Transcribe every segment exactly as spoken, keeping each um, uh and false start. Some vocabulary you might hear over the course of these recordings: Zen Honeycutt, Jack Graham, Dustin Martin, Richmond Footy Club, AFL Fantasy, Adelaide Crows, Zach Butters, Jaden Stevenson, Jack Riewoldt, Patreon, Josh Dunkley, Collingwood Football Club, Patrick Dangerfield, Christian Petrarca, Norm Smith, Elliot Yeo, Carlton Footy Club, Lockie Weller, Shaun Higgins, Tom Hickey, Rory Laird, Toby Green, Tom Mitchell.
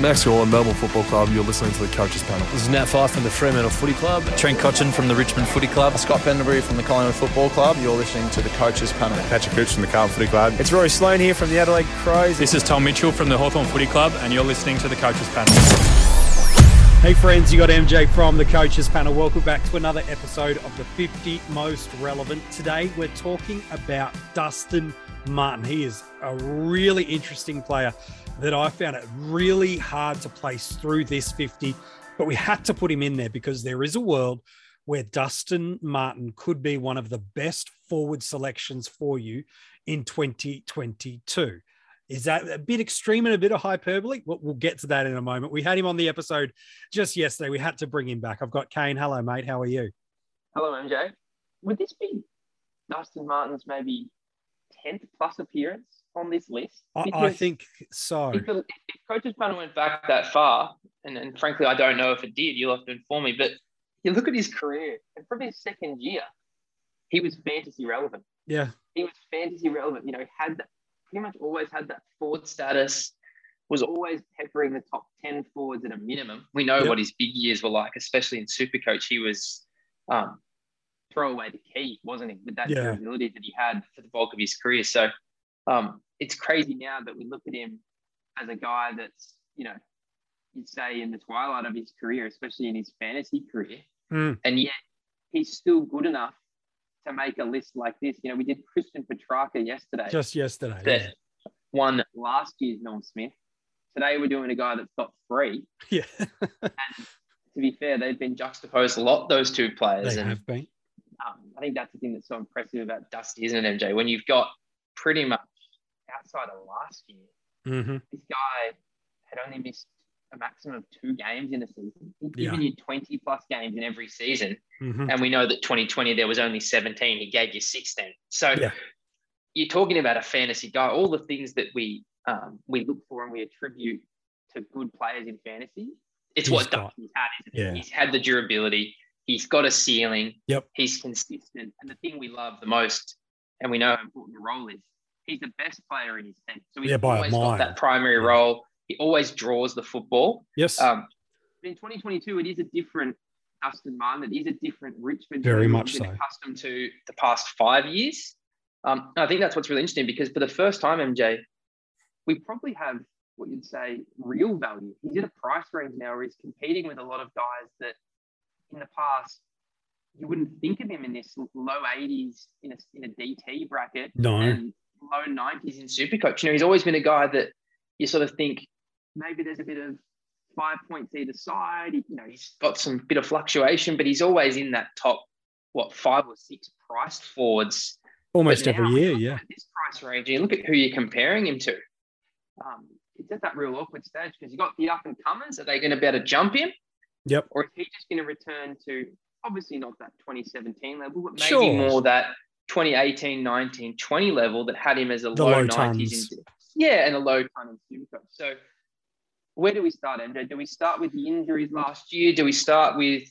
Max Gorlin, Melbourne Football Club. You're listening to the Coaches Panel. This is Nat Fyfe from the Fremantle Footy Club. Trent Cotchin from the Richmond Footy Club. Scott Pendlebury from the Collingwood Football Club. You're listening to the Coaches Panel. Patrick Cripps from the Carlton Footy Club. It's Rory Sloane here from the Adelaide Crows. This is Tom Mitchell from the Hawthorn Footy Club, and you're listening to the Coaches Panel. Hey friends, you got M J from the Coaches Panel. Welcome back to another episode of the fifty Most Relevant. Today we're talking about Dustin Martin. He is a really interesting player that I found it really hard to place through this fifty, but we had to put him in there because there is a world where Dustin Martin could be one of the best forward selections for you in twenty twenty-two. Is that a bit extreme and a bit of hyperbole? We'll get to that in a moment. We had him on the episode just yesterday. We had to bring him back. I've got Kane. Hello, mate. How are you? Hello, M J. Would this be Dustin Martin's maybe tenth plus appearance on this list? Because I think so. If, the, if Coach's Panel went back that far, and, and frankly, I don't know if it did. You'll have to inform me. But you look at his career, and from his second year, he was fantasy relevant. Yeah. He was fantasy relevant. You know, had that. Pretty much always had that forward status, was always peppering the top ten forwards at a minimum. We know yep. what his big years were like, especially in Super Coach. He was um, throw away the key, wasn't he, with that yeah. ability that he had for the bulk of his career. So um, it's crazy now that we look at him as a guy that's, you know, you'd say in the twilight of his career, especially in his fantasy career, mm. and yet he's still good enough to make a list like this. You know, we did Christian Petrarca yesterday. Just yesterday. That yeah. won last year's Norm Smith. Today we're doing a guy that's got three. Yeah. And to be fair, they've been juxtaposed a lot, those two players. They and, have been. Um, I think that's the thing that's so impressive about Dusty, isn't it, M J? When you've got pretty much outside of last year, mm-hmm. this guy had only missed a maximum of two games in a season. He's yeah. given you twenty plus games in every season. Mm-hmm. And we know that twenty twenty, there was only seventeen. He gave you sixteen. So yeah. you're talking about a fantasy guy. All the things that we um, we look for and we attribute to good players in fantasy, it's he's what Dusty's had. Isn't yeah. it? He's had the durability. He's got a ceiling. Yep. He's consistent. And the thing we love the most, and we know how important the role is, he's the best player in his team. So he's yeah, always got that primary yeah. role. He always draws the football. Yes. Um, in twenty twenty-two, it is a different Dustin Martin. It is a different Richmond. Very much so. Accustomed to the past five years. Um, I think that's what's really interesting because for the first time, M J, we probably have what you'd say real value. He's in a price range now where he's competing with a lot of guys that in the past you wouldn't think of him in this low eighties in a, in a D T bracket. No. And low nineties in Supercoach. You know, he's always been a guy that you sort of think, maybe there's a bit of five points either side. You know, he's got some bit of fluctuation, but he's always in that top, what, five or six priced forwards. Almost every year, yeah. This price range, you look at who you're comparing him to. Um, it's at that real awkward stage because you've got the up-and-comers. Are they going to be able to jump him? Yep. Or is he just going to return to, obviously not that twenty seventeen level, but maybe sure. more that twenty eighteen, nineteen, twenty level that had him as a the low, low nineties. In, yeah, and a low ton in Supercoach. So, where do we start, M J? Do we start with the injuries last year? Do we start with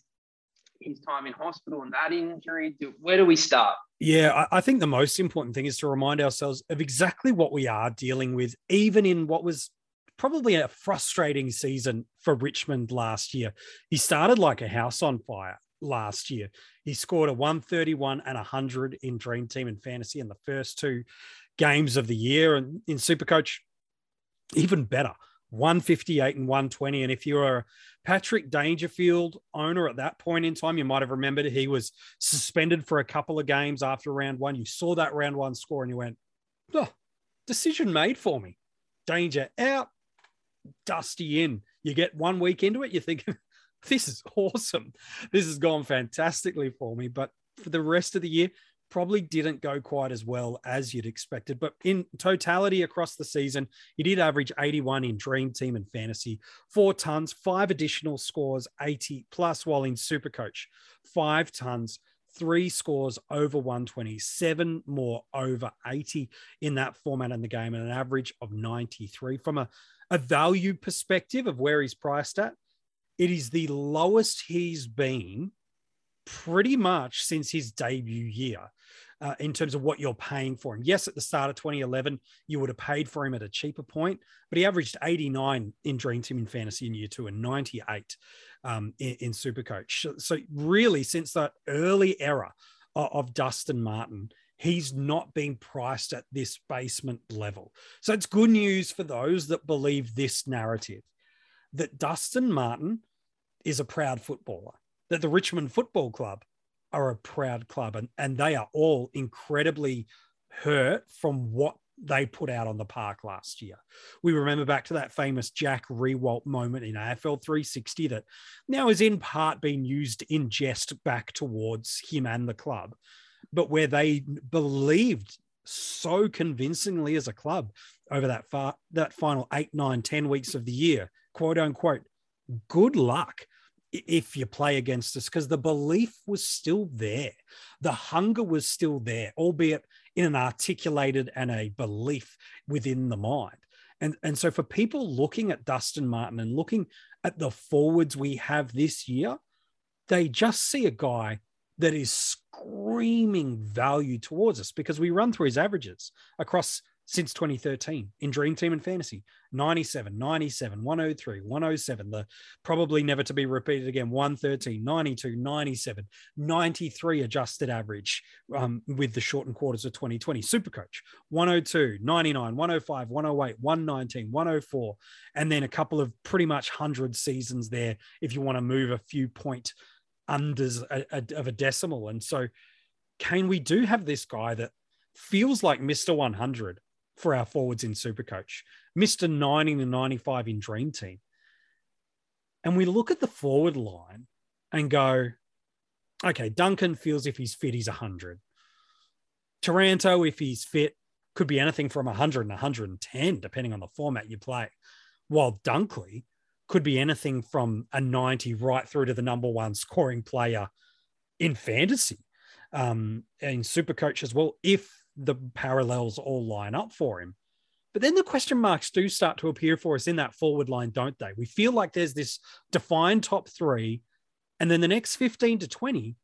his time in hospital and that injury? Do, where do we start? Yeah, I think the most important thing is to remind ourselves of exactly what we are dealing with, even in what was probably a frustrating season for Richmond last year. He started like a house on fire last year. He scored a one thirty-one and one hundred in Dream Team and Fantasy in the first two games of the year. And in Supercoach, even better. one fifty-eight and one twenty. And if you were a Patrick Dangerfield owner at that point in time, you might have remembered he was suspended for a couple of games after round one. You saw that round one score and you went, oh, decision made for me. Danger out, Dusty in. You get one week into it, you think, this is awesome. This has gone fantastically for me. But for the rest of the year, probably didn't go quite as well as you'd expected. But in totality across the season, he did average eighty-one in Dream Team and Fantasy, four tons, five additional scores, eighty plus, while in Supercoach, five tons, three scores over one twenty, seven more over eighty in that format in the game, and an average of ninety-three. From a, a value perspective of where he's priced at, it is the lowest he's been pretty much since his debut year. uh, in terms of what you're paying for him. Yes, at the start of twenty eleven, you would have paid for him at a cheaper point, but he averaged eighty-nine in Dream Team in fantasy in year two and ninety-eight um, in, in Supercoach. So really, since that early era of, of Dustin Martin, he's not being priced at this basement level. So it's good news for those that believe this narrative, that Dustin Martin is a proud footballer, that the Richmond Football Club are a proud club, and, and they are all incredibly hurt from what they put out on the park last year. We remember back to that famous Jack Riewoldt moment in A F L three sixty that now is in part being used in jest back towards him and the club, but where they believed so convincingly as a club over that far, that final eight, nine, ten weeks of the year, quote unquote, good luck if you play against us, because the belief was still there. The hunger was still there, albeit in an articulated and a belief within the mind. And, and so for people looking at Dustin Martin and looking at the forwards we have this year, they just see a guy that is screaming value towards us, because we run through his averages across since twenty thirteen in Dream Team and Fantasy, ninety-seven, ninety-seven, one oh three, one oh seven, the probably never to be repeated again, one thirteen, ninety-two, ninety-seven, ninety-three adjusted average um, with the shortened quarters of twenty twenty. Supercoach, one oh two, ninety-nine, one oh five, one oh eight, one nineteen, one oh four, and then a couple of pretty much one hundred seasons there if you want to move a few point unders a, a, of a decimal. And so, Kane, we do have this guy that feels like Mister one hundred for our forwards in Supercoach, Mister ninety to ninety-five in Dream Team. And we look at the forward line and go, okay, Duncan feels if he's fit, he's one hundred. Taranto, if he's fit, could be anything from one hundred and one ten, depending on the format you play. While Dunkley could be anything from a ninety right through to the number one scoring player in fantasy um, and Supercoach as well, if the parallels all line up for him. But then the question marks do start to appear for us in that forward line, don't they? We feel like there's this defined top three, and then the next fifteen to twenty,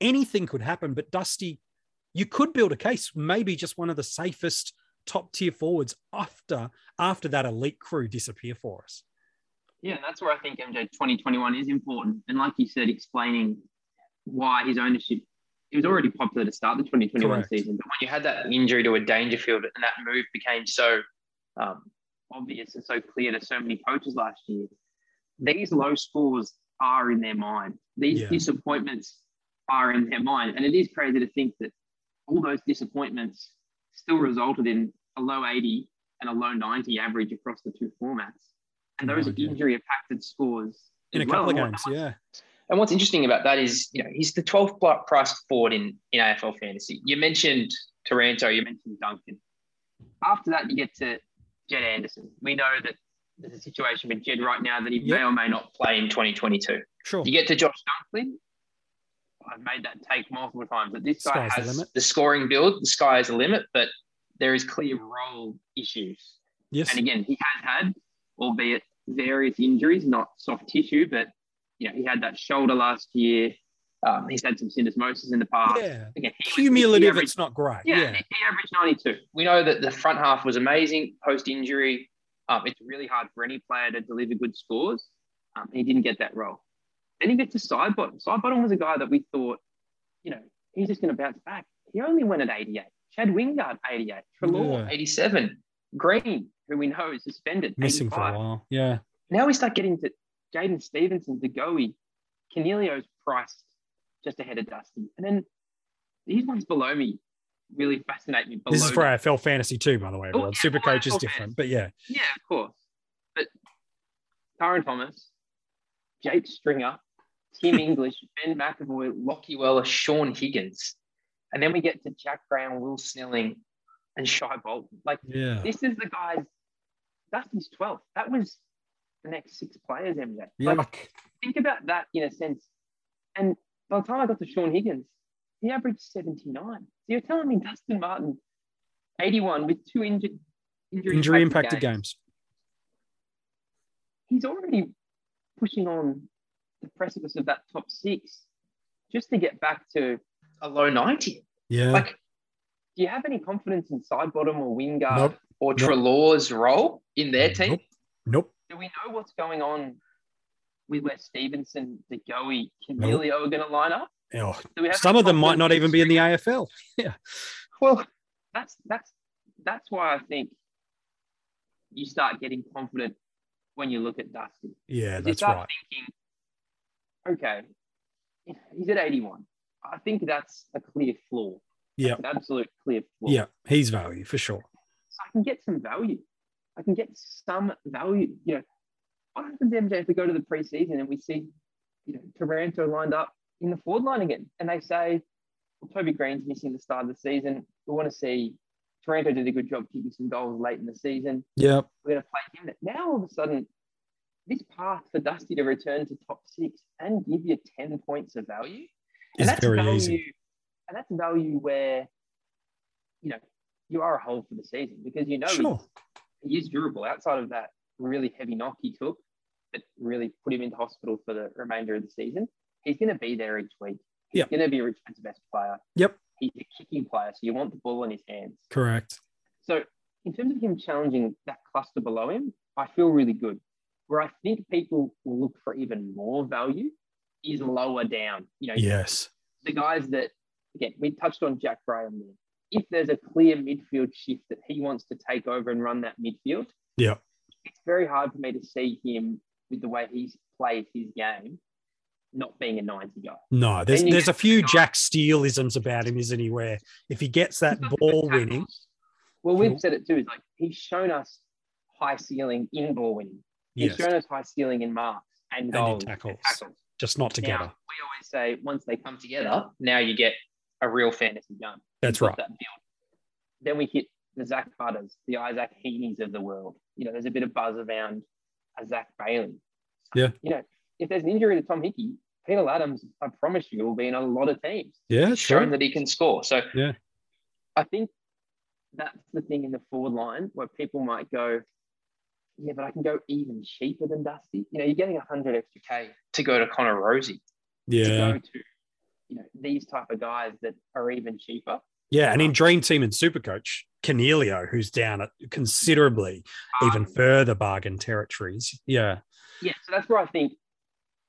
anything could happen. But Dusty, you could build a case, maybe just one of the safest top tier forwards after, after that elite crew disappear for us. Yeah, that's where I think M J twenty twenty-one is important. And like you said, explaining why his ownership, it was already popular to start the twenty twenty-one Correct. Season, but when you had that injury to a Dangerfield and that move became so um, obvious and so clear to so many coaches last year, these low scores are in their mind. These yeah. disappointments are in their mind. And it is crazy to think that all those disappointments still resulted in a low eighty and a low ninety average across the two formats. And those oh, yeah. injury-impacted scores. In a well. couple of games, yeah. And what's interesting about that is, you know, he's the twelfth priced forward in, in A F L Fantasy. You mentioned Taranto, you mentioned Duncan. After that, you get to Jed Anderson. We know that there's a situation with Jed right now that he yep. may or may not play in twenty twenty-two. Sure. You get to Josh Dunkley. I've made that take multiple times, but this guy has the, the scoring build. The sky is the limit, but there is clear role issues. Yes. And again, he has had, albeit various injuries, not soft tissue, but you know, he had that shoulder last year. Um, he's had some syndesmosis in the past. Yeah. Again, he, Cumulative, he averaged, it's not great. Yeah, yeah. He, he averaged ninety-two. We know that the front half was amazing post-injury. Um, it's really hard for any player to deliver good scores. Um, he didn't get that role. Then he gets to Side Bottom. Side Bottom was a guy that we thought, you know, he's just going to bounce back. He only went at eighty-eight. Chad Wingard, eighty-eight. Treloar, yeah. eighty-seven. Green, who we know is suspended. Missing for a while, yeah. Now we start getting to Jaden Stevenson, DeGoey. Cornelio's priced just ahead of Dusty. And then these ones below me really fascinate me. Below this is for A F L Fantasy too, by the way. Oh, yeah, Supercoach is different, but yeah. Yeah, of course. But Tyron Thomas, Jake Stringer, Tim English, Ben McAvoy, Lockie Weller, Shaun Higgins. And then we get to Jack Graham, Will Snelling, and Shai Bolton. Like, yeah. this is the guys, Dusty's twelfth. That was the next six players, M J. Yuck. Like, think about that in a sense. And by the time I got to Shaun Higgins, he averaged seventy-nine. So you're telling me Dustin Martin, eighty-one with two injury injury, injury impacted, impacted games. games. He's already pushing on the precipice of that top six just to get back to a low ninety. Yeah. Like, do you have any confidence in Sidebottom or Wingard nope. or Treloar's nope. role in their team? Nope. nope. Do we know what's going on with where Stevenson, DeGoey, Camilio nope. are going to line up? Oh, some of them might not even be in the A F L. Yeah. Well, that's that's that's why I think you start getting confident when you look at Dustin. Yeah, that's you start right. Thinking, okay, he's at eighty-one. I think that's a clear flaw. Yeah, an absolute clear flaw. Yeah, he's value for sure. So I can get some value. I can get some value. You know, what happens, M J, if we go to the preseason and we see, you know, Taranto lined up in the forward line again, and they say, well, Toby Green's missing the start of the season. We want to see Taranto did a good job kicking some goals late in the season. Yeah, we're going to play him. Now all of a sudden, this path for Dusty to return to top six and give you ten points of value, and that's very value, easy. And that's value where, you know, you are a hold for the season because you know sure. he is durable outside of that really heavy knock he took that really put him into hospital for the remainder of the season. He's going to be there each week. He's yep. going to be Richmond's best player. Yep. He's a kicking player, so you want the ball in his hands. Correct. So in terms of him challenging that cluster below him, I feel really good. Where I think people will look for even more value is lower down. You know, yes. The guys that, again, we touched on Jack Graham there. If there's a clear midfield shift that he wants to take over and run that midfield, yeah, it's very hard for me to see him with the way he's played his game not being a ninety guy. No, there's there's a few Jack Steele-isms about him, isn't he, where if he gets that ball winning. Well, we've said it too. Is like he's shown us high ceiling in ball winning. He's yes. shown us high ceiling in marks and goals. And in tackles. And tackles. Just not together. Now, we always say once they come together, now you get a real fantasy gun. That's right. That then we hit the Zach Butters, the Isaac Heaney's of the world. You know, there's a bit of buzz around a Zach Bailey. So, yeah. You know, if there's an injury to Tom Hickey, Peter Adams, I promise you, will be in a lot of teams. Yeah, sure. Showing that he can score. So yeah. I think that's the thing in the forward line where people might go, yeah, but I can go even cheaper than Dusty. You know, you're getting one hundred extra K to go to Connor Rozee. Yeah. To go to, you know, these type of guys that are even cheaper. Yeah, and in Dream Team and Super Coach, Canelio, who's down at considerably bargain. Even further bargain territories. Yeah. Yeah, so that's where I think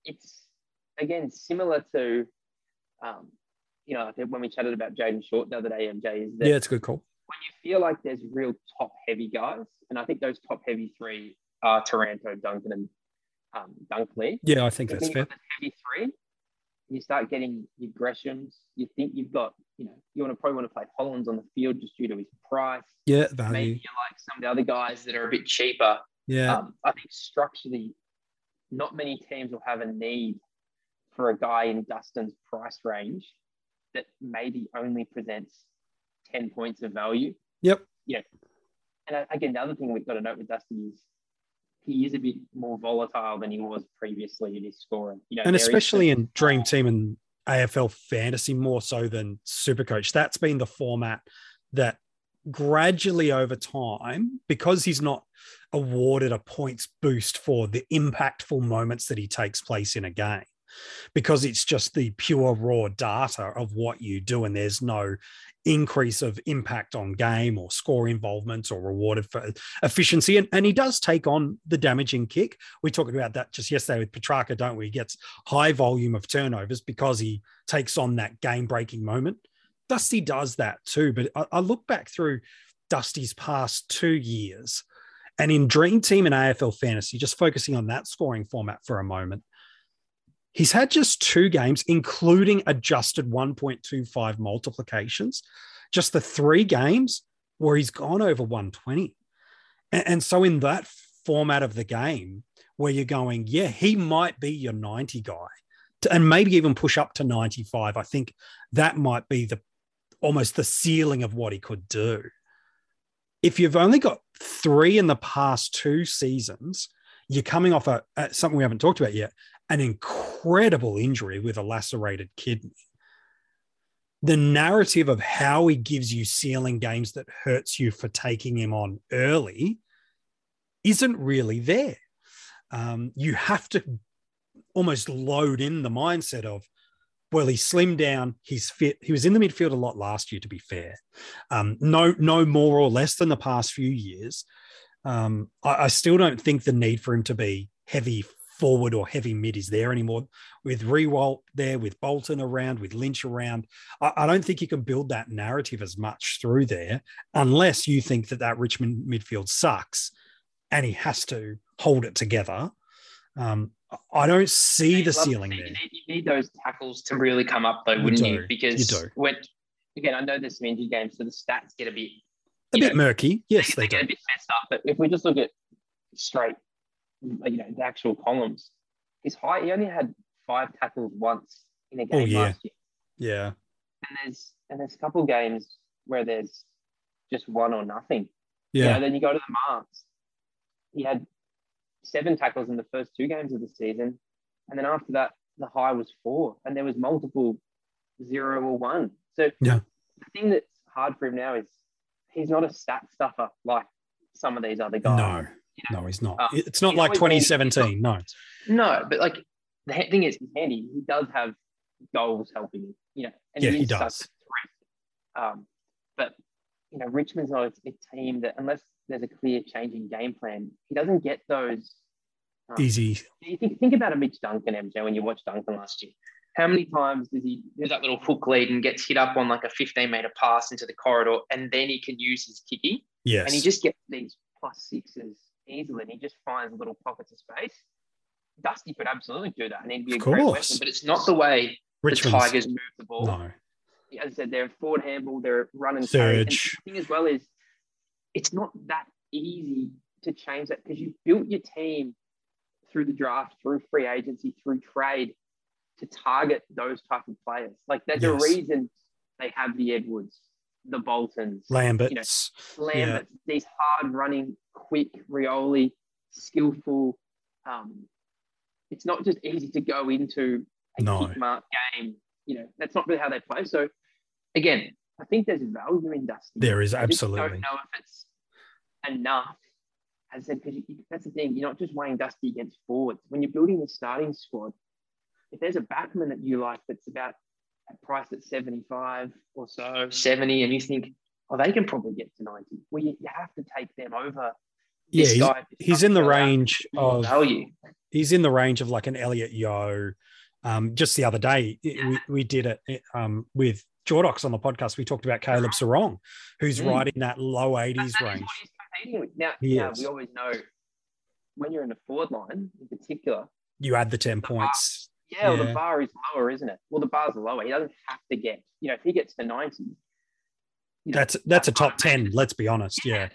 it's, again, similar to, um, you know, when we chatted about Jaden Short the other day, M J, is that yeah, it's a good call. When you feel like there's real top-heavy guys, and I think those top-heavy three are Taranto, Duncan, and um, Dunkley. Yeah, I think you that's think fair. Heavy three, you start getting your Greshams. You think you've got, you know, you want to probably want to play Hollands on the field just due to his price. Yeah, value. Maybe you like some of the other guys that are a bit cheaper. Yeah, um, I think structurally, not many teams will have a need for a guy in Dustin's price range that maybe only presents ten points of value. Yep. Yeah. And again, the other thing we've got to note with Dustin is he is a bit more volatile than he was previously in his scoring. You know, and especially is- in Dream Team and A F L Fantasy more so than Supercoach. That's been the format that gradually over time, because he's not awarded a points boost for the impactful moments that he takes place in a game, because it's just the pure raw data of what you do and there's no increase of impact on game or score involvement or rewarded for efficiency. And, and he does take on the damaging kick. We talked about that just yesterday with Petrarca, don't we? He gets high volume of turnovers because he takes on that game-breaking moment. Dusty does that too, but I, I look back through Dusty's past two years and in Dream Team and A F L Fantasy, just focusing on that scoring format for a moment, he's had just two games, including adjusted one point two five multiplications, just the three games where he's gone over one twenty. And, and so in that format of the game where you're going, yeah, he might be your ninety guy to, and maybe even push up to ninety-five. I think that might be the almost the ceiling of what he could do. If you've only got three in the past two seasons, you're coming off a, a something we haven't talked about yet, an incredible injury with a lacerated kidney. The narrative of how he gives you ceiling games that hurts you for taking him on early isn't really there. Um, you have to almost load in the mindset of, Well, he slimmed down. He's fit. He was in the midfield a lot last year, to be fair. Um, no, no more or less than the past few years. Um, I, I still don't think the need for him to be heavy forward or heavy mid is there anymore. With Riewoldt there, with Bolton around, with Lynch around, I, I don't think you can build that narrative as much through there, unless you think that that Richmond midfield sucks and he has to hold it together. Um, I don't see the ceiling there. You need, you need those tackles to really come up, though, wouldn't you? Because you do. When, again, I know there's some injury games, so the stats get a bit a bit know, murky. Yes, they, they, they get do. a bit messed up. But if we just look at straight, you know, the actual columns, his height, he only had five tackles once in a game oh, yeah. last year. Yeah. And there's and there's a couple of games where there's just one or nothing. Yeah. You know, then you go to the Marks. He had seven tackles in the first two games of the season, and then after that the high was four, and there was multiple zero or one. So yeah. The thing that's hard for him now is he's not a stat stuffer like some of these other guys. No, you know? No, he's not. Um, it's not like twenty seventeen. No, no, but like the thing is, he's handy. He does have goals helping him, you know. And yeah, he, he does. Um, but you know, Richmond's not a, a team that unless there's a clear change in game plan, he doesn't get those um, easy. You think think about a Mitch Duncan, M J, when you watched Duncan last year. How many times does he do that little hook lead and gets hit up on like a fifteen meter pass into the corridor, and then he can use his kicking? Yes. And he just gets these plus sixes easily, and he just finds little pockets of space. Dusty could absolutely do that, and he'd be a great weapon, but it's not the way Richmond's, the Tigers move the ball. No. As I said, they're forward handball, they're run and carry. And the thing as well is, it's not that easy to change that because you built your team through the draft, through free agency, through trade to target those type of players. Like there's yes. a reason they have the Edwards, the Boltons, Lamberts, you know, Lamberts, yeah. these hard running, quick, Rioli, skillful. Um, it's not just easy to go into a no. kick mark game. You know, that's not really how they play. So again, I think there's value in Dusty. There is, absolutely. I don't know if it's enough. As I said, because that's the thing. You're not just weighing Dusty against forwards. When you're building the starting squad, if there's a backman that you like that's about a price at seventy-five or so, seventy, and you think, oh, they can probably get to ninety. Well, you, you have to take them over. Yeah, this he's, guy he's in the range of value. He's in the range of like an Elliot Yeo. Um, just the other day, yeah. we, we did it um, with Jordox on the podcast. We talked about Caleb Sarong, who's mm. right in that low eighties that range. Now, now we always know when you're in the forward line in particular, you add the ten the points. Bar, yeah, yeah. Well, the bar is lower, isn't it? Well, the bar's lower. He doesn't have to get, you know, if he gets to ninety. You know, that's that's a top ten, let's be honest. Yeah. yeah.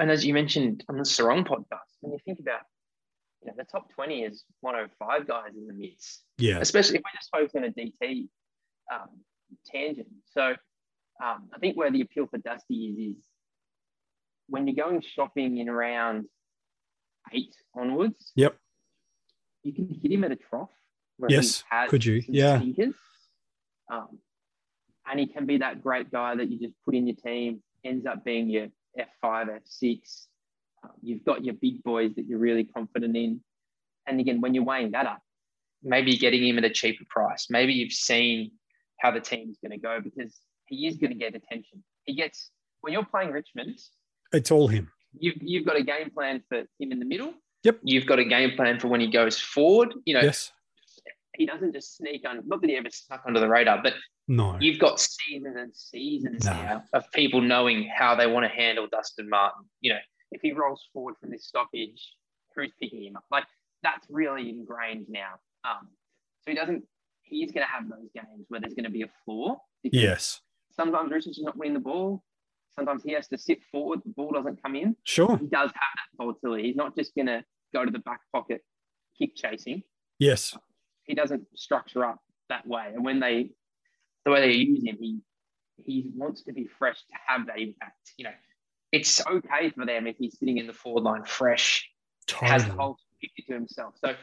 And as you mentioned on the Sarong podcast, when you think about you know, the top twenty is one oh five guys in the midst. Yeah. Especially if we're just focusing on a D T um, tangent. So um, I think where the appeal for Dusty is, is when you're going shopping in round eight onwards, yep, you can hit him at a trough. Where yes, could you? Yeah. Stinkers, um, and he can be that great guy that you just put in your team, ends up being your F five, F six. Um, you've got your big boys that you're really confident in. And again, when you're weighing that up, maybe you're getting him at a cheaper price. Maybe you've seen how the team's going to go because he is going to get attention. He gets, when you're playing Richmond, it's all him. You've, you've got a game plan for him in the middle. Yep. You've got a game plan for when he goes forward. You know, yes. He doesn't just sneak on, not that he ever snuck under the radar, but no. You've got seasons and seasons no. now of people knowing how they want to handle Dustin Martin. You know, if he rolls forward from this stoppage, who's picking him up? Like, that's really ingrained now. Um, so he doesn't, he is going to have those games where there's going to be a floor. Yes. Sometimes Richards is not winning the ball. Sometimes he has to sit forward. The ball doesn't come in. Sure. He does have that volatility. He's not just going to go to the back pocket, kick chasing. Yes. He doesn't structure up that way. And when they, the way they use him, he, he wants to be fresh to have that impact. You know, it's okay for them if he's sitting in the forward line fresh, totally. Has the whole picture to himself. So,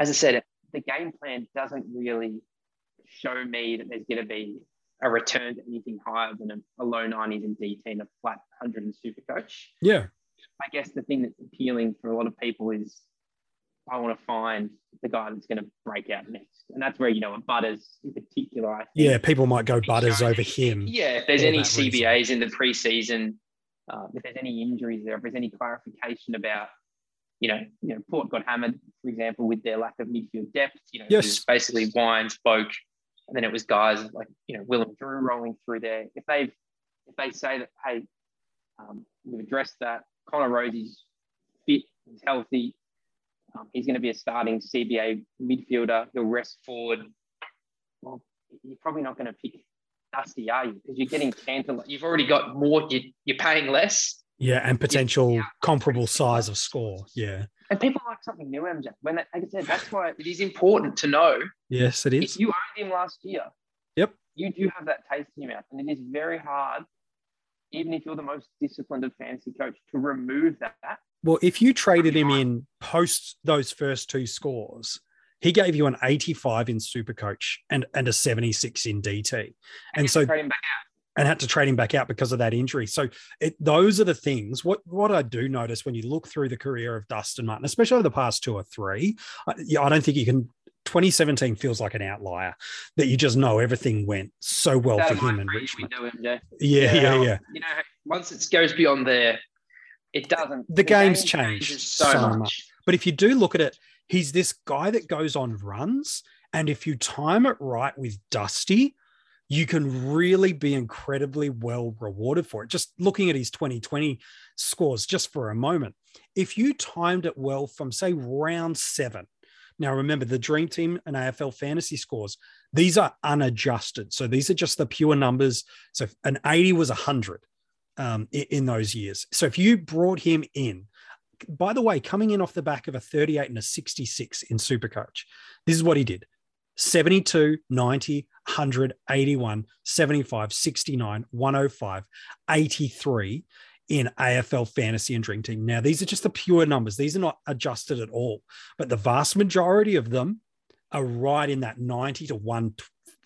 as I said, the game plan doesn't really show me that there's going to be a return to anything higher than a, a low nineties in D T and a flat one hundred in Super Coach. Yeah. I guess the thing that's appealing for a lot of people is I want to find the guy that's going to break out next. And that's where, you know, a Butters in particular, I think. Yeah, people might go Butters over him. Yeah, if there's any C B As in the preseason, uh, if there's any injuries there, if there's any clarification about, you know, you know, Port got hammered, for example, with their lack of midfield depth. You know, yes. It was basically Wines, Boak, and then it was guys like, you know, Will and Drew rolling through there. If they've, if they say that, hey, um, we've addressed that, Connor Rosee's fit, he's healthy, um, he's going to be a starting C B A midfielder, he'll rest forward. Well, you're probably not going to pick Dusty, are you? Because you're getting Cantor. You've already got more, you, you're paying less. Yeah, and potential yeah. comparable size of score. Yeah. And people like something new, M J. When they, like I said, that's why it is important to know. Yes, it is. If you owned him last year, yep, you do have that taste in your mouth. And it is very hard, even if you're the most disciplined of fantasy coach, to remove that. Well, if you traded him in post those first two scores, he gave you an eighty-five in Supercoach and, and a seventy-six in D T. And, and so trade him back out. And had to trade him back out because of that injury. So it, those are the things. What what I do notice when you look through the career of Dustin Martin, especially over the past two or three, I, I don't think you can. twenty seventeen feels like an outlier that you just know everything went so well that for him in Richmond. We do him, yeah, yeah, yeah, yeah, yeah. You know, once it goes beyond there, it doesn't. The, the game's game changed so, so much. much. But if you do look at it, he's this guy that goes on runs, and if you time it right with Dusty, you can really be incredibly well rewarded for it. Just looking at his twenty twenty scores just for a moment, if you timed it well from, say, round seven. Now, remember, the Dream Team and A F L Fantasy scores, these are unadjusted. So these are just the pure numbers. So an eighty was one hundred um, in those years. So if you brought him in, by the way, coming in off the back of a thirty-eight and a sixty-six in Supercoach, this is what he did. seventy-two, ninety, one hundred, eighty-one, seventy-five, sixty-nine, one hundred five, eighty-three in A F L Fantasy and Dream Team. Now, these are just the pure numbers. These are not adjusted at all, but the vast majority of them are right in that ninety to one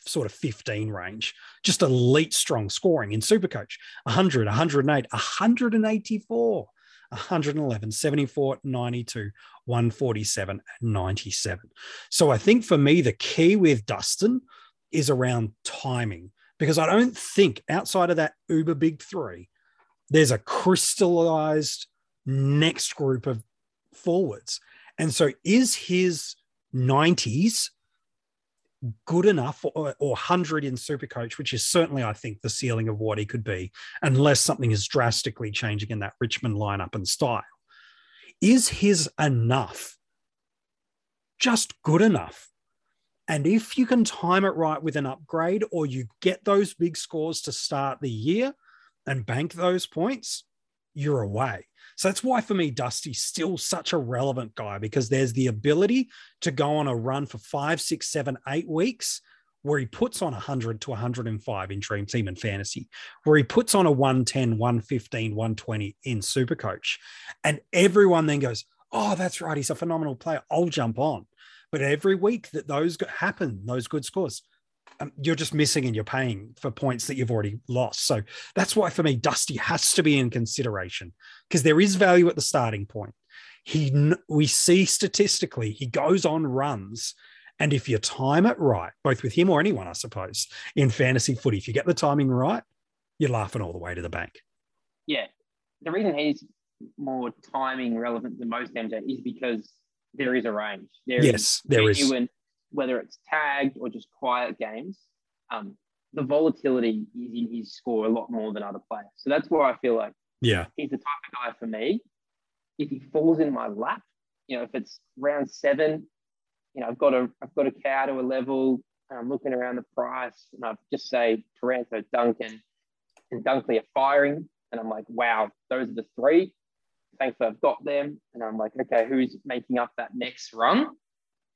sort of fifteen range, just elite strong scoring in Supercoach, one hundred, one hundred eight, one hundred eighty-four, one hundred eleven, seventy-four, ninety-two, one hundred forty-seven, and ninety-seven. So I think for me, the key with Dustin is around timing, because I don't think outside of that uber big three, there's a crystallized next group of forwards. And so is his nineties good enough, or, or one hundred in Supercoach, which is certainly, I think, the ceiling of what he could be, unless something is drastically changing in that Richmond lineup and style. Is his enough? Just good enough. And if you can time it right with an upgrade, or you get those big scores to start the year and bank those points, you're away. So that's why for me, Dusty's still such a relevant guy, because there's the ability to go on a run for five, six, seven, eight weeks where he puts on one hundred to one hundred five in Dream Team and Fantasy, where he puts on a one ten, one fifteen, one twenty in Supercoach. And everyone then goes, oh, that's right, he's a phenomenal player, I'll jump on. But every week that those happen, those good scores, um, you're just missing and you're paying for points that you've already lost. So that's why for me, Dusty has to be in consideration, because there is value at the starting point. He, we see statistically, he goes on runs. And if you time it right, both with him or anyone, I suppose, in fantasy footy, if you get the timing right, you're laughing all the way to the bank. Yeah. The reason he's more timing relevant than most M J is because there is a range. There yes, is there genuine, is. Whether it's tagged or just quiet games, um, the volatility is in his score a lot more than other players. So that's where I feel like yeah, he's the type of guy for me. If he falls in my lap, you know, if it's round seven, you know, I've got a I've got a cow to a level, and I'm looking around the price, and I've just say Taranto, Duncan, and Dunkley are firing, and I'm like, wow, those are the three. Thankfully, I've got them, and I'm like, okay, who's making up that next run?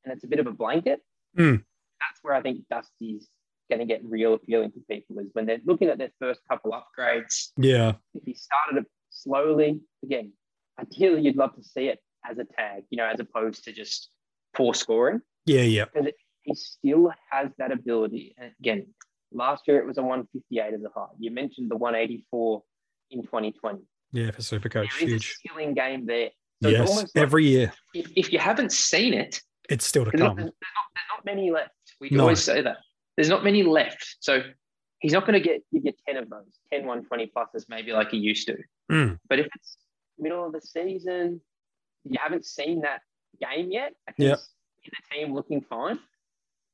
And it's a bit of a blanket. Mm. That's where I think Dusty's going to get real appealing to people, is when they're looking at their first couple upgrades. Yeah. If he started it slowly, again, ideally you'd love to see it as a tag, you know, as opposed to just poor scoring. Yeah, yeah. Because it, he still has that ability. And again, last year it was a one fifty-eight as a high. You mentioned the one eighty-four in twenty twenty. Yeah, for Supercoach, huge. There is a ceiling game there. So yes, like, every year. If, if you haven't seen it, it's still to there's come. Not, there's, not, there's not many left. We no. always say that. There's not many left. So he's not going to get give you ten of those, ten, one twenty pluses maybe like he used to. Mm. But if it's middle of the season, you haven't seen that game yet, I think yep. the team looking fine,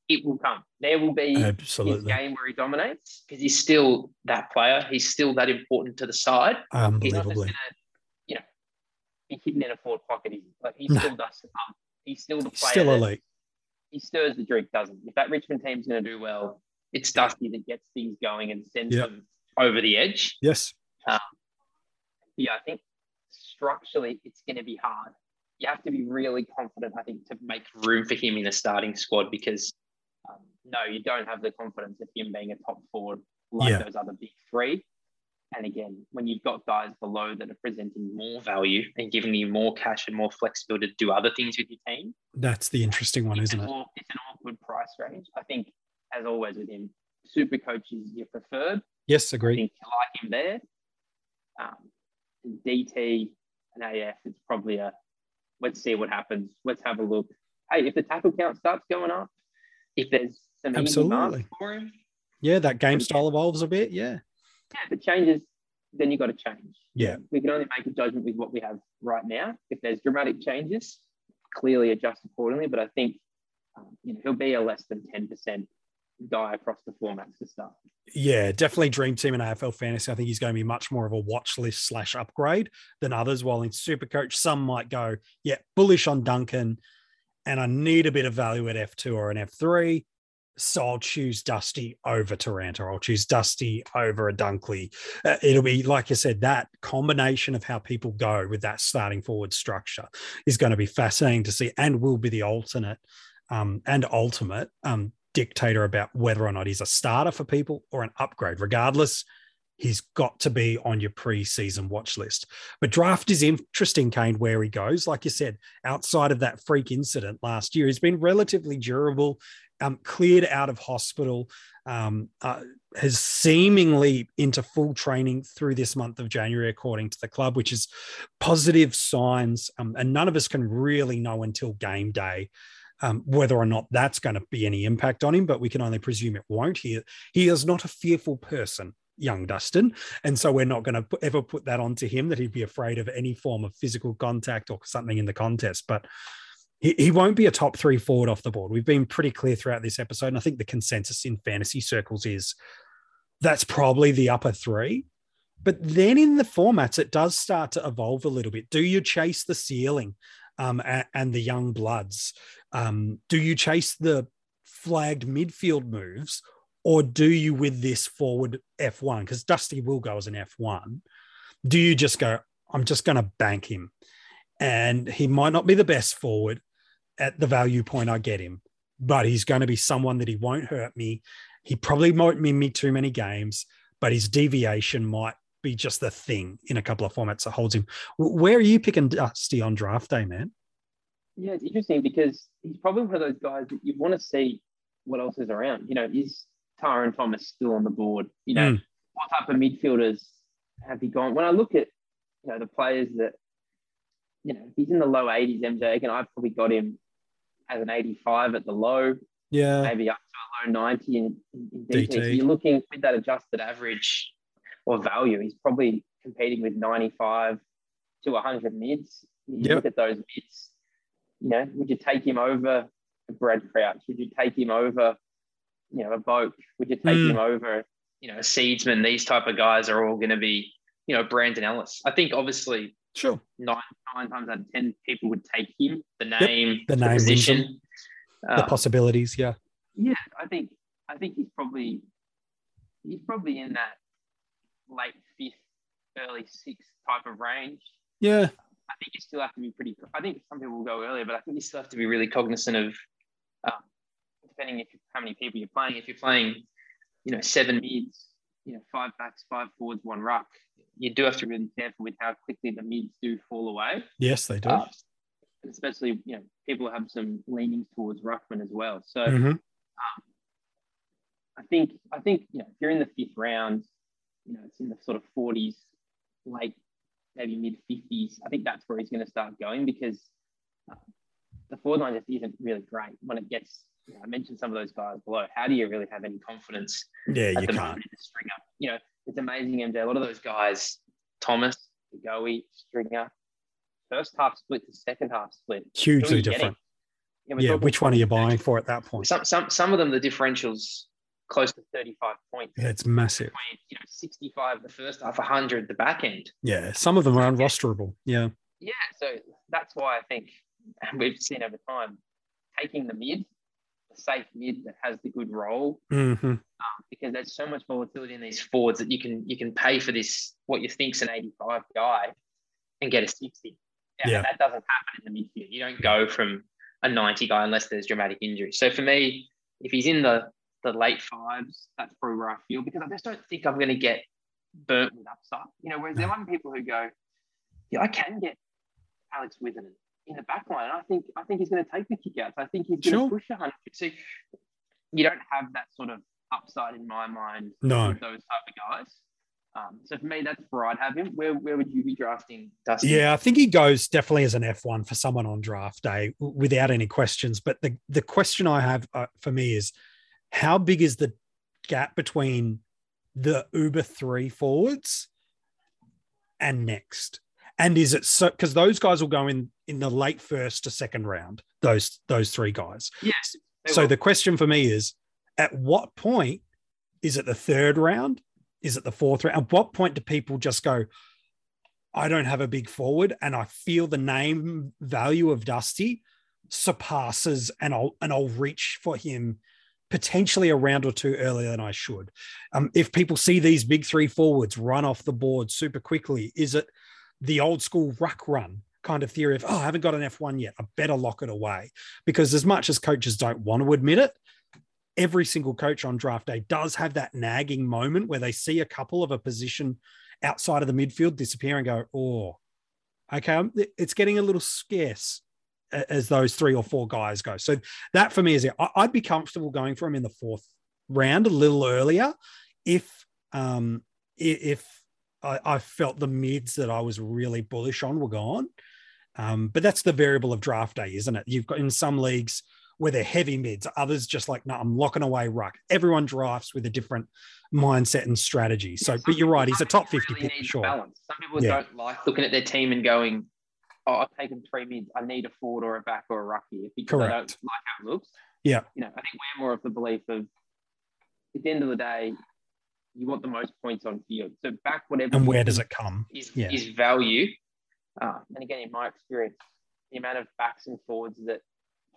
it will come. There will be Absolutely. His game where he dominates because he's still that player. He's still that important to the side. He's not just going to, you know, be hidden in a forward pocket. Like he's still Dustin Martin. He's still the player. Still elite. He stirs the drink, doesn't he? If that Richmond team's going to do well, it's Dusty that gets things going and sends yep. them over the edge. Yes. Um, yeah, I think structurally it's going to be hard. You have to be really confident, I think, to make room for him in the starting squad because, um, no, you don't have the confidence of him being a top forward like yeah. those other big three. And again, when you've got guys below that are presenting more value and giving you more cash and more flexibility to do other things with your team. That's the interesting one, isn't it? All, it's an awkward price range. I think, as always with him, Super Coach is your preferred. Yes, agree. I think you like him there. Um, D T and A F, it's probably a let's see what happens. Let's have a look. Hey, if the tackle count starts going up, if there's some Absolutely. Easy marks for him. Yeah, that game style evolves a bit, yeah. Yeah, if it changes, then you've got to change. Yeah. We can only make a judgment with what we have right now. If there's dramatic changes, clearly adjust accordingly. But I think um, you know, he'll be a less than ten percent guy across the formats to start. Yeah, definitely Dream Team and A F L Fantasy. I think he's going to be much more of a watch list slash upgrade than others. While in Super Coach, some might go, yeah, bullish on Duncan and I need a bit of value at F two or an F three. So I'll choose Dusty over Taranto. I'll choose Dusty over a Dunkley. Uh, it'll be, like you said, that combination of how people go with that starting forward structure is going to be fascinating to see and will be the alternate um, and ultimate um, dictator about whether or not he's a starter for people or an upgrade. Regardless, he's got to be on your pre-season watch list. But draft is interesting, Kane, where he goes. Like you said, outside of that freak incident last year, he's been relatively durable, um, cleared out of hospital, um, uh, has seemingly into full training through this month of January, according to the club, which is positive signs. Um, and none of us can really know until game day Um, whether or not that's going to be any impact on him, but we can only presume it won't. He, he is not a fearful person, young Dustin. And so we're not going to ever put that onto him, that he'd be afraid of any form of physical contact or something in the contest. But he, he won't be a top three forward off the board. We've been pretty clear throughout this episode. And I think the consensus in fantasy circles is that's probably the upper three. But then in the formats, it does start to evolve a little bit. Do you chase the ceiling? Um, and the young bloods, um, do you chase the flagged midfield moves or do you with this forward F one? Because Dusty will go as an F one. Do you just go, I'm just going to bank him and he might not be the best forward at the value point I get him, but he's going to be someone that he won't hurt me. He probably won't win me too many games, but his deviation might be just the thing in a couple of formats that holds him. Where are you picking Dusty on draft day, man? Yeah, it's interesting because he's probably one of those guys that you want to see what else is around. You know, is Tyron Thomas still on the board? You know, mm. what type of midfielders have he gone? When I look at, you know, the players that, you know, he's in the low eighties, M J, again, I've probably got him as an eighty-five at the low. Yeah. Maybe up to a low ninety in, in D T. D T. So you're looking with that adjusted average or value, he's probably competing with ninety-five to one hundred mids. You yep. look at those mids, you know, would you take him over a Brad Crouch? Would you take him over, you know, a Boak? Would you take mm. him over, you know, a Seedsman? These type of guys are all going to be, you know, Brandon Ellis. I think obviously sure. nine, nine times out of ten people would take him, the name, yep. the, the name position. Um, the possibilities, yeah. Yeah, I think I think he's probably he's probably in that late fifth, early sixth type of range. Yeah. I think you still have to be pretty, I think some people will go earlier, but I think you still have to be really cognizant of, um, depending if you, how many people you're playing. If you're playing, you know, seven mids, you know, five backs, five forwards, one ruck, you do have to be really careful with how quickly the mids do fall away. Yes, they do. Uh, especially, you know, people have some leanings towards ruckman as well. So mm-hmm. um, I think, I think, you know, if you're in the fifth round, you know, it's in the sort of forties, late maybe mid fifties, I think that's where he's going to start going, because uh, the forward line just isn't really great when it gets, you know, I mentioned some of those guys below. How do you really have any confidence? Yeah, you can't. In the Stringer? You know, it's amazing, M J. A lot of those guys, Thomas, DeGoey, Stringer, first half split to second half split. Hugely different. Yeah, yeah which one are you buying for at that point? Some, some, some of them, the differential's close to thirty-five points. Yeah, it's massive. Between, you know, sixty-five the first half, one hundred the back end. Yeah, some of them are unrosterable. Yeah. Yeah, so that's why I think we've seen over time taking the mid, the safe mid that has the good role, mm-hmm. um, because there's so much volatility in these forwards that you can you can pay for this, what you think's an eighty-five guy, and get a sixty. Yeah, yeah. That doesn't happen in the midfield. You don't go from a ninety guy unless there's dramatic injury. So for me, if he's in the the late fives, that's probably where I feel, because I just don't think I'm going to get burnt with upside. You know, whereas there are people who go, yeah, I can get Alex Witherden in the back line. I think I think he's going to take the kickouts. I think he's going sure. to push one hundred. So you don't have that sort of upside in my mind no. with those type of guys. Um, so for me, that's where I'd have him. Where where would you be drafting Dustin? Yeah, I think he goes definitely as an F one for someone on draft day without any questions. But the, the question I have uh, for me is, how big is the gap between the Uber three forwards and next? And is it so, because those guys will go in in the late first to second round, those those three guys. Yes. So will. The question for me is, at what point is it the third round? Is it the fourth round? At what point do people just go, I don't have a big forward, and I feel the name value of Dusty surpasses, and I'll and I'll reach for him potentially a round or two earlier than I should. Um, if people see these big three forwards run off the board super quickly, is it the old school ruck run kind of theory of, oh, I haven't got an F one yet, I better lock it away? Because as much as coaches don't want to admit it, every single coach on draft day does have that nagging moment where they see a couple of a position outside of the midfield disappear and go, oh, okay, it's getting a little scarce as those three or four guys go. So that for me is it. I'd be comfortable going for him in the fourth round, a little earlier, if um, if I, I felt the mids that I was really bullish on were gone. Um, but that's the variable of draft day, isn't it? You've got in some leagues where they're heavy mids, others just like, no, I'm locking away ruck. Everyone drafts with a different mindset and strategy. So, yeah, but you're right, he's a top fifty really pick for sure. Balance. Some people yeah. don't like looking at their team and going, oh, I've taken three mids, I need a forward or a back or a ruck here, because Correct. I don't like how it looks. Yeah. You know, I think we're more of the belief of, at the end of the day, you want the most points on field. So back whatever. And where does it come? Is, yeah. is value. Uh, and again, in my experience, the amount of backs and forwards that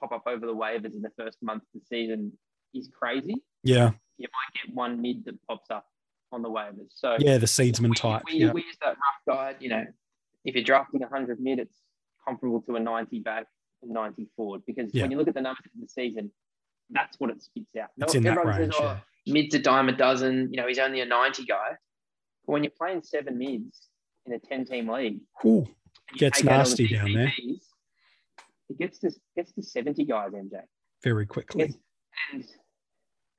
pop up over the waivers in the first month of the season is crazy. Yeah. You might get one mid that pops up on the waivers. So yeah, the seedsman we, type. We, yeah. we use that rough guide, you know, if you're drafting one hundred mid, it's comparable to a ninety back and ninety forward, because yeah. when you look at the numbers of the season, that's what it spits out. No, it's in that range. Says, oh, yeah. mid's a dime a dozen, you know, he's only a ninety guy. But when you're playing seven mids in a ten-team league, Ooh, gets nasty down there. It gets to gets to seventy guys, M J. Very quickly. Gets, and,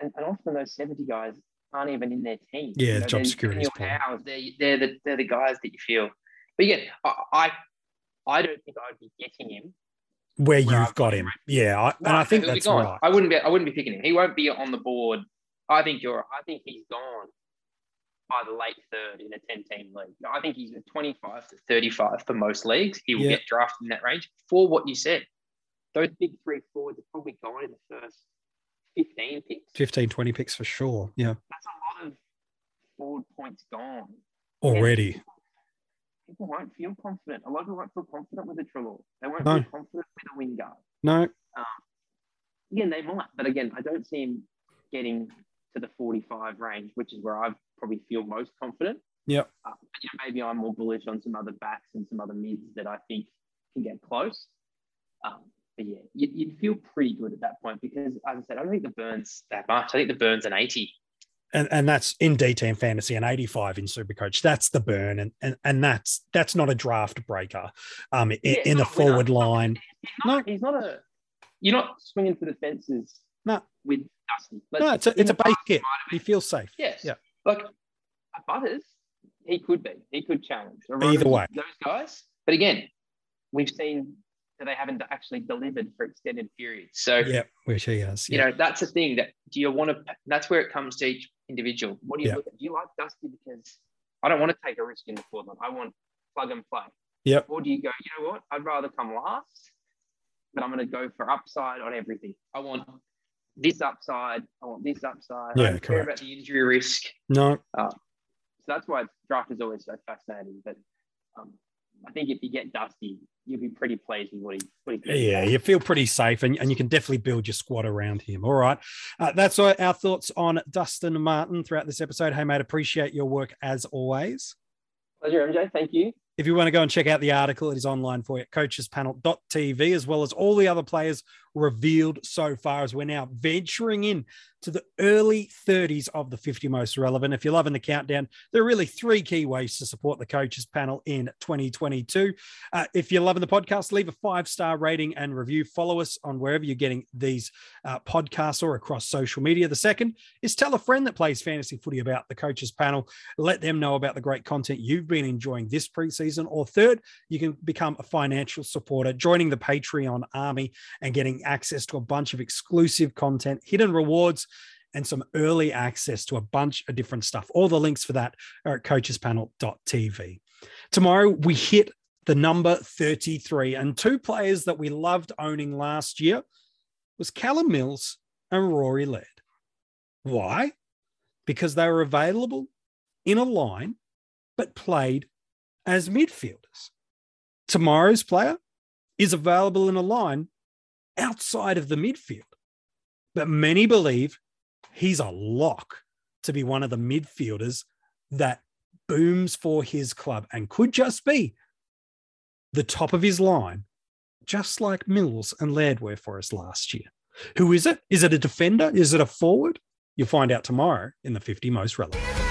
and and often those seventy guys aren't even in their team. Yeah, you know, job security is poor. They're, they're, the, they're the guys that you feel. But again, I I, I don't think I'd be getting him where, where you've I've got him. Yeah, I, and I think that's right. I wouldn't be. I wouldn't be picking him. He won't be on the board. I think you're. I think he's gone by the late third in a ten-team league. I think he's at twenty-five to thirty-five for most leagues. He will yeah. get drafted in that range. For what you said, those big three forwards are probably gone in the first fifteen picks. fifteen, twenty picks for sure. Yeah, that's a lot of forward points gone already. And people won't feel confident. A lot of people won't feel confident with a Treloar. They won't no. feel confident with a Wingard. No. Um, again, they might. But again, I don't see him getting to the forty-five range, which is where I probably feel most confident. Yeah. Uh, you know, maybe I'm more bullish on some other backs and some other mids that I think can get close. Um, but yeah, you, you'd feel pretty good at that point, because, as I said, I don't think the burn's that much. I think the burn's an eighty. And, and that's in D-Team Fantasy, and eighty-five in Supercoach. That's the burn, and and, and that's that's not a draft breaker. Um, in, yeah, in the forward line, he's not, no, he's not a. You're not swinging for the fences. No, with Dustin. Like, no, it's a it's a base hit. He feels safe. Yes, yeah. Like Butters, he could be. He could change. Either way. Those guys. But again, we've seen that they haven't actually delivered for extended periods. So, yeah, which he has. You yeah. know, that's the thing that do you want to, that's where it comes to each individual. What do you yeah. look at? Do you like Dusty because I don't want to take a risk in the forward line. I want plug and play. Yep. Or do you go, you know what? I'd rather come last, but I'm going to go for upside on everything. I want this upside. I want this upside. Yeah, I don't care about the injury risk. No. Uh, so that's why draft is always so fascinating. But um, I think if you get Dusty, you'll be pretty pleased with what he, what he yeah, about. You feel pretty safe, and, and you can definitely build your squad around him. All right. Uh, that's our, our thoughts on Dustin Martin throughout this episode. Hey, mate, appreciate your work as always. Pleasure, M J. Thank you. If you want to go and check out the article, it is online for you at coaches panel dot t v, as well as all the other players revealed so far, as we're now venturing in to the early thirties of the fifty most relevant. If you're loving the countdown, there are really three key ways to support the Coaches Panel in twenty twenty-two. Uh, if you're loving the podcast, leave a five-star rating and review. Follow us on wherever you're getting these uh, podcasts or across social media. The second is tell a friend that plays fantasy footy about the Coaches Panel. Let them know about the great content you've been enjoying this preseason. Or third, you can become a financial supporter, joining the Patreon army and getting access to a bunch of exclusive content, hidden rewards, and some early access to a bunch of different stuff. All the links for that are at coaches panel dot t v. Tomorrow, we hit the number thirty-three, and two players that we loved owning last year was Callum Mills and Rory Laird. Why? Because they were available in a line, but played as midfielders. Tomorrow's player is available in a line outside of the midfield, but many believe he's a lock to be one of the midfielders that booms for his club and could just be the top of his line, just like Mills and Laird were for us last year. Who is it? Is it a defender? Is it a forward? You'll find out tomorrow in the fifty most relevant.